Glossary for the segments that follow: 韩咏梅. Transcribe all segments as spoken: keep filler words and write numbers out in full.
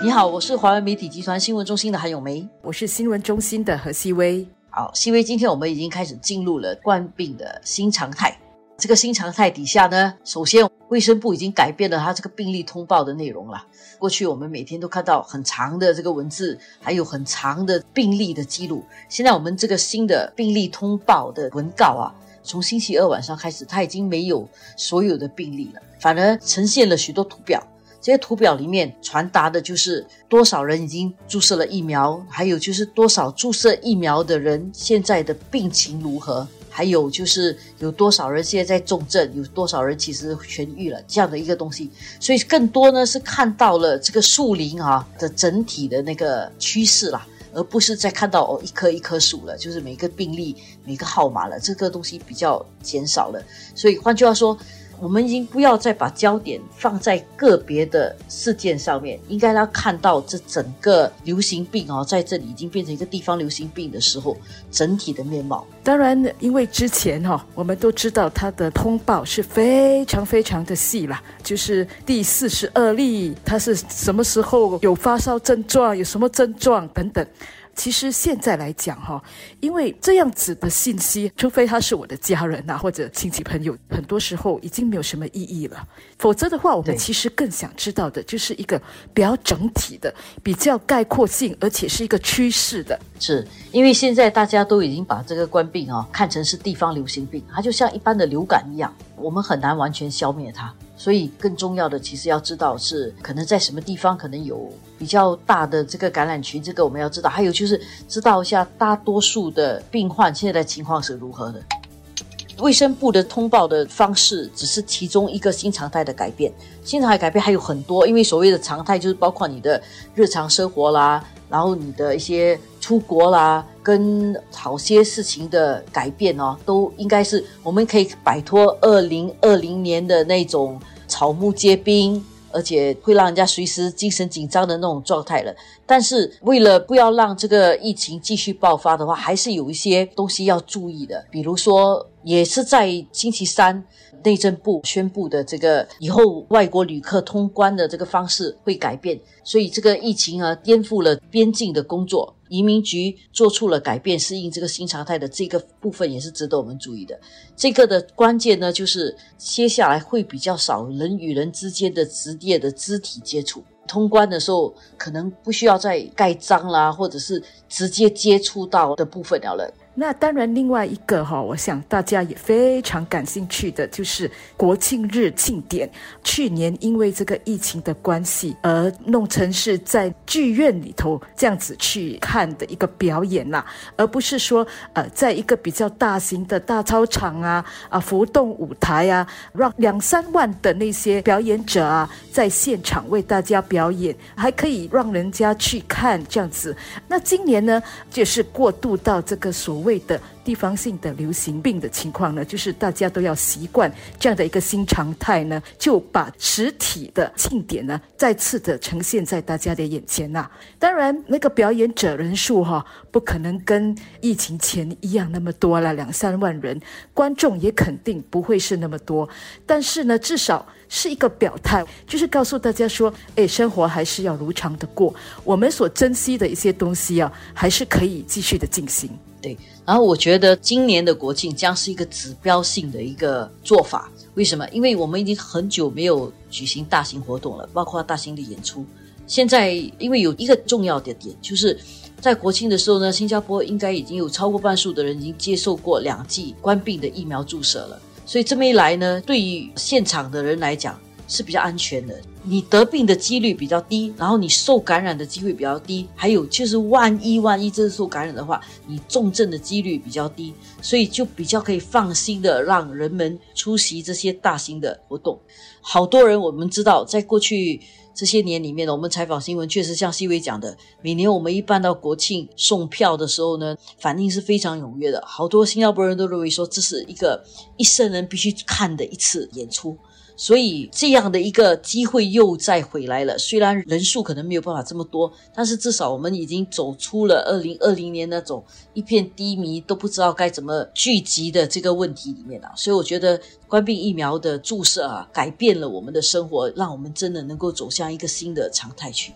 你好，我是华文媒体集团新闻中心的韩咏梅。我是新闻中心的何希薇。好，希薇，今天我们已经开始进入了冠病的新常态。这个新常态底下呢，首先卫生部已经改变了它这个病例通报的内容了。过去我们每天都看到很长的这个文字，还有很长的病例的记录。现在我们这个新的病例通报的文告啊，从星期二晚上开始，它已经没有所有的病例了，反而呈现了许多图表。这些图表里面传达的就是多少人已经注射了疫苗，还有就是多少注射疫苗的人现在的病情如何，还有就是有多少人现在在重症，有多少人其实痊愈了，这样的一个东西。所以更多呢是看到了这个树林啊的整体的那个趋势啦，而不是在看到哦一棵一棵树了，就是每个病例每个号码了，这个东西比较减少了。所以换句话说，我们已经不要再把焦点放在个别的事件上面，应该要看到这整个流行病哦，在这里已经变成一个地方流行病的时候，整体的面貌。当然，因为之前哈、哦，我们都知道它的通报是非常非常的细啦，就是第四十二例，它是什么时候有发烧症状，有什么症状等等。其实现在来讲哈，因为这样子的信息，除非他是我的家人啊或者亲戚朋友，很多时候已经没有什么意义了。否则的话，我们其实更想知道的就是一个比较整体的、比较概括性，而且是一个趋势的。是因为现在大家都已经把这个冠病啊看成是地方流行病，它就像一般的流感一样，我们很难完全消灭它。所以更重要的其实要知道是可能在什么地方可能有比较大的这个感染群，这个我们要知道，还有就是知道一下大多数的病患现在的情况是如何的。卫生部的通报的方式只是其中一个新常态的改变，新常态改变还有很多，因为所谓的常态就是包括你的日常生活啦，然后你的一些出国啦，跟好些事情的改变哦，都应该是我们可以摆脱二零二零年的那种草木皆兵，而且会让人家随时精神紧张的那种状态了。但是为了不要让这个疫情继续爆发的话，还是有一些东西要注意的。比如说也是在星期三，内政部宣布的这个以后外国旅客通关的这个方式会改变，所以这个疫情啊颠覆了边境的工作，移民局做出了改变，适应这个新常态的这个部分也是值得我们注意的。这个的关键呢，就是接下来会比较少人与人之间的直接的肢体接触，通关的时候可能不需要再盖章啦，或者是直接接触到的部分了了。那当然另外一个、哦、我想大家也非常感兴趣的就是国庆日庆典，去年因为这个疫情的关系而弄成是在剧院里头这样子去看的一个表演啦，而不是说呃，在一个比较大型的大操场啊、啊浮动舞台啊，让两三万的那些表演者啊在现场为大家表演，还可以让人家去看这样子。那今年呢就是过渡到这个所谓所谓的地方性的流行病的情况呢，就是大家都要习惯这样的一个新常态呢，就把实体的庆典呢再次的呈现在大家的眼前啊。当然那个表演者人数哈、哦、不可能跟疫情前一样那么多了，两三万人，观众也肯定不会是那么多，但是呢至少是一个表态，就是告诉大家说，哎，生活还是要如常的过，我们所珍惜的一些东西啊还是可以继续的进行。对，然后我觉得今年的国庆将是一个指标性的一个做法。为什么？因为我们已经很久没有举行大型活动了，包括大型的演出。现在因为有一个重要的点，就是在国庆的时候呢，新加坡应该已经有超过半数的人已经接受过两剂冠病的疫苗注射了，所以这么一来呢，对于现场的人来讲是比较安全的，你得病的几率比较低，然后你受感染的机会比较低，还有就是万一万一真的受感染的话，你重症的几率比较低，所以就比较可以放心的让人们出席这些大型的活动。好多人我们知道，在过去这些年里面呢，我们采访新闻确实像希薇讲的，每年我们一办到国庆送票的时候呢，反应是非常踊跃的，好多新加坡人都认为说这是一个一生人必须看的一次演出，所以这样的一个机会又再回来了。虽然人数可能没有办法这么多，但是至少我们已经走出了二零二零年那种一片低迷都不知道该怎么聚集的这个问题里面了、啊。所以我觉得冠病疫苗的注射啊，改变了我们的生活，让我们真的能够走向一个新的常态去。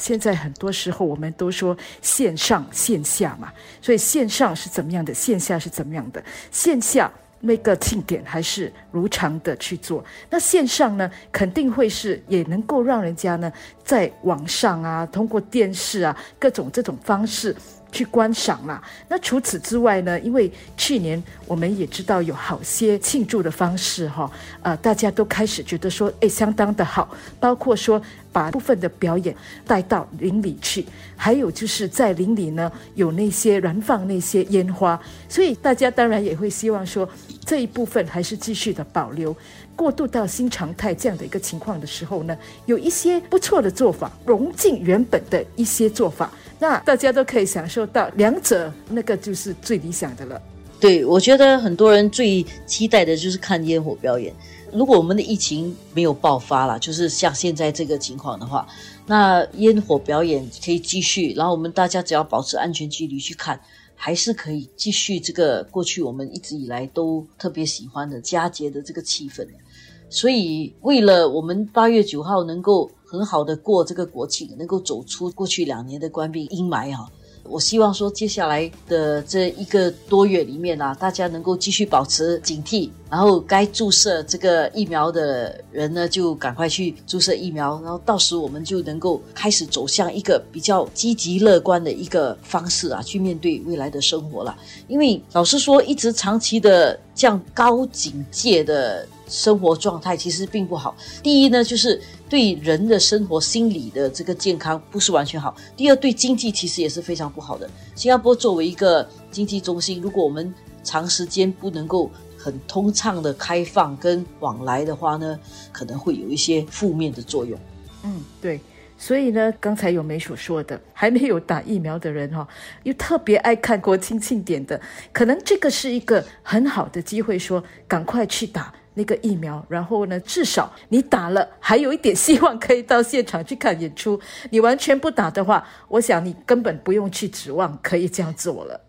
现在很多时候我们都说线上线下嘛，所以线上是怎么样的，线下是怎么样的，线下每个庆典还是如常的去做，那线上呢肯定会是也能够让人家呢在网上啊，通过电视啊各种这种方式去观赏啦。那除此之外呢，因为去年我们也知道有好些庆祝的方式哈、哦，呃，大家都开始觉得说，哎，相当的好，包括说把部分的表演带到邻里去，还有就是在邻里呢有那些燃放那些烟花，所以大家当然也会希望说这一部分还是继续的保留。过渡到新常态这样的一个情况的时候呢，有一些不错的做法，融进原本的一些做法，那大家都可以享受到两者，那个就是最理想的了。对，我觉得很多人最期待的就是看烟火表演。如果我们的疫情没有爆发了，就是像现在这个情况的话，那烟火表演可以继续，然后我们大家只要保持安全距离去看，还是可以继续这个过去我们一直以来都特别喜欢的佳节的这个气氛。所以为了我们八月九号能够很好的过这个国庆，能够走出过去两年的官兵阴霾啊，我希望说接下来的这一个多月里面啊，大家能够继续保持警惕，然后该注射这个疫苗的人呢就赶快去注射疫苗，然后到时我们就能够开始走向一个比较积极乐观的一个方式啊，去面对未来的生活啦。因为老实说一直长期的这样高警戒的生活状态其实并不好。第一呢，就是对人的生活心理的这个健康不是完全好。第二，对经济其实也是非常不好的。新加坡作为一个经济中心，如果我们长时间不能够很通畅的开放跟往来的话呢，可能会有一些负面的作用。嗯，对。所以呢，刚才有梅所说的，还没有打疫苗的人哈、哦，又特别爱看国庆庆典的，可能这个是一个很好的机会说，说赶快去打那个疫苗，然后呢，至少你打了，还有一点希望可以到现场去看演出。你完全不打的话，我想你根本不用去指望可以这样做了。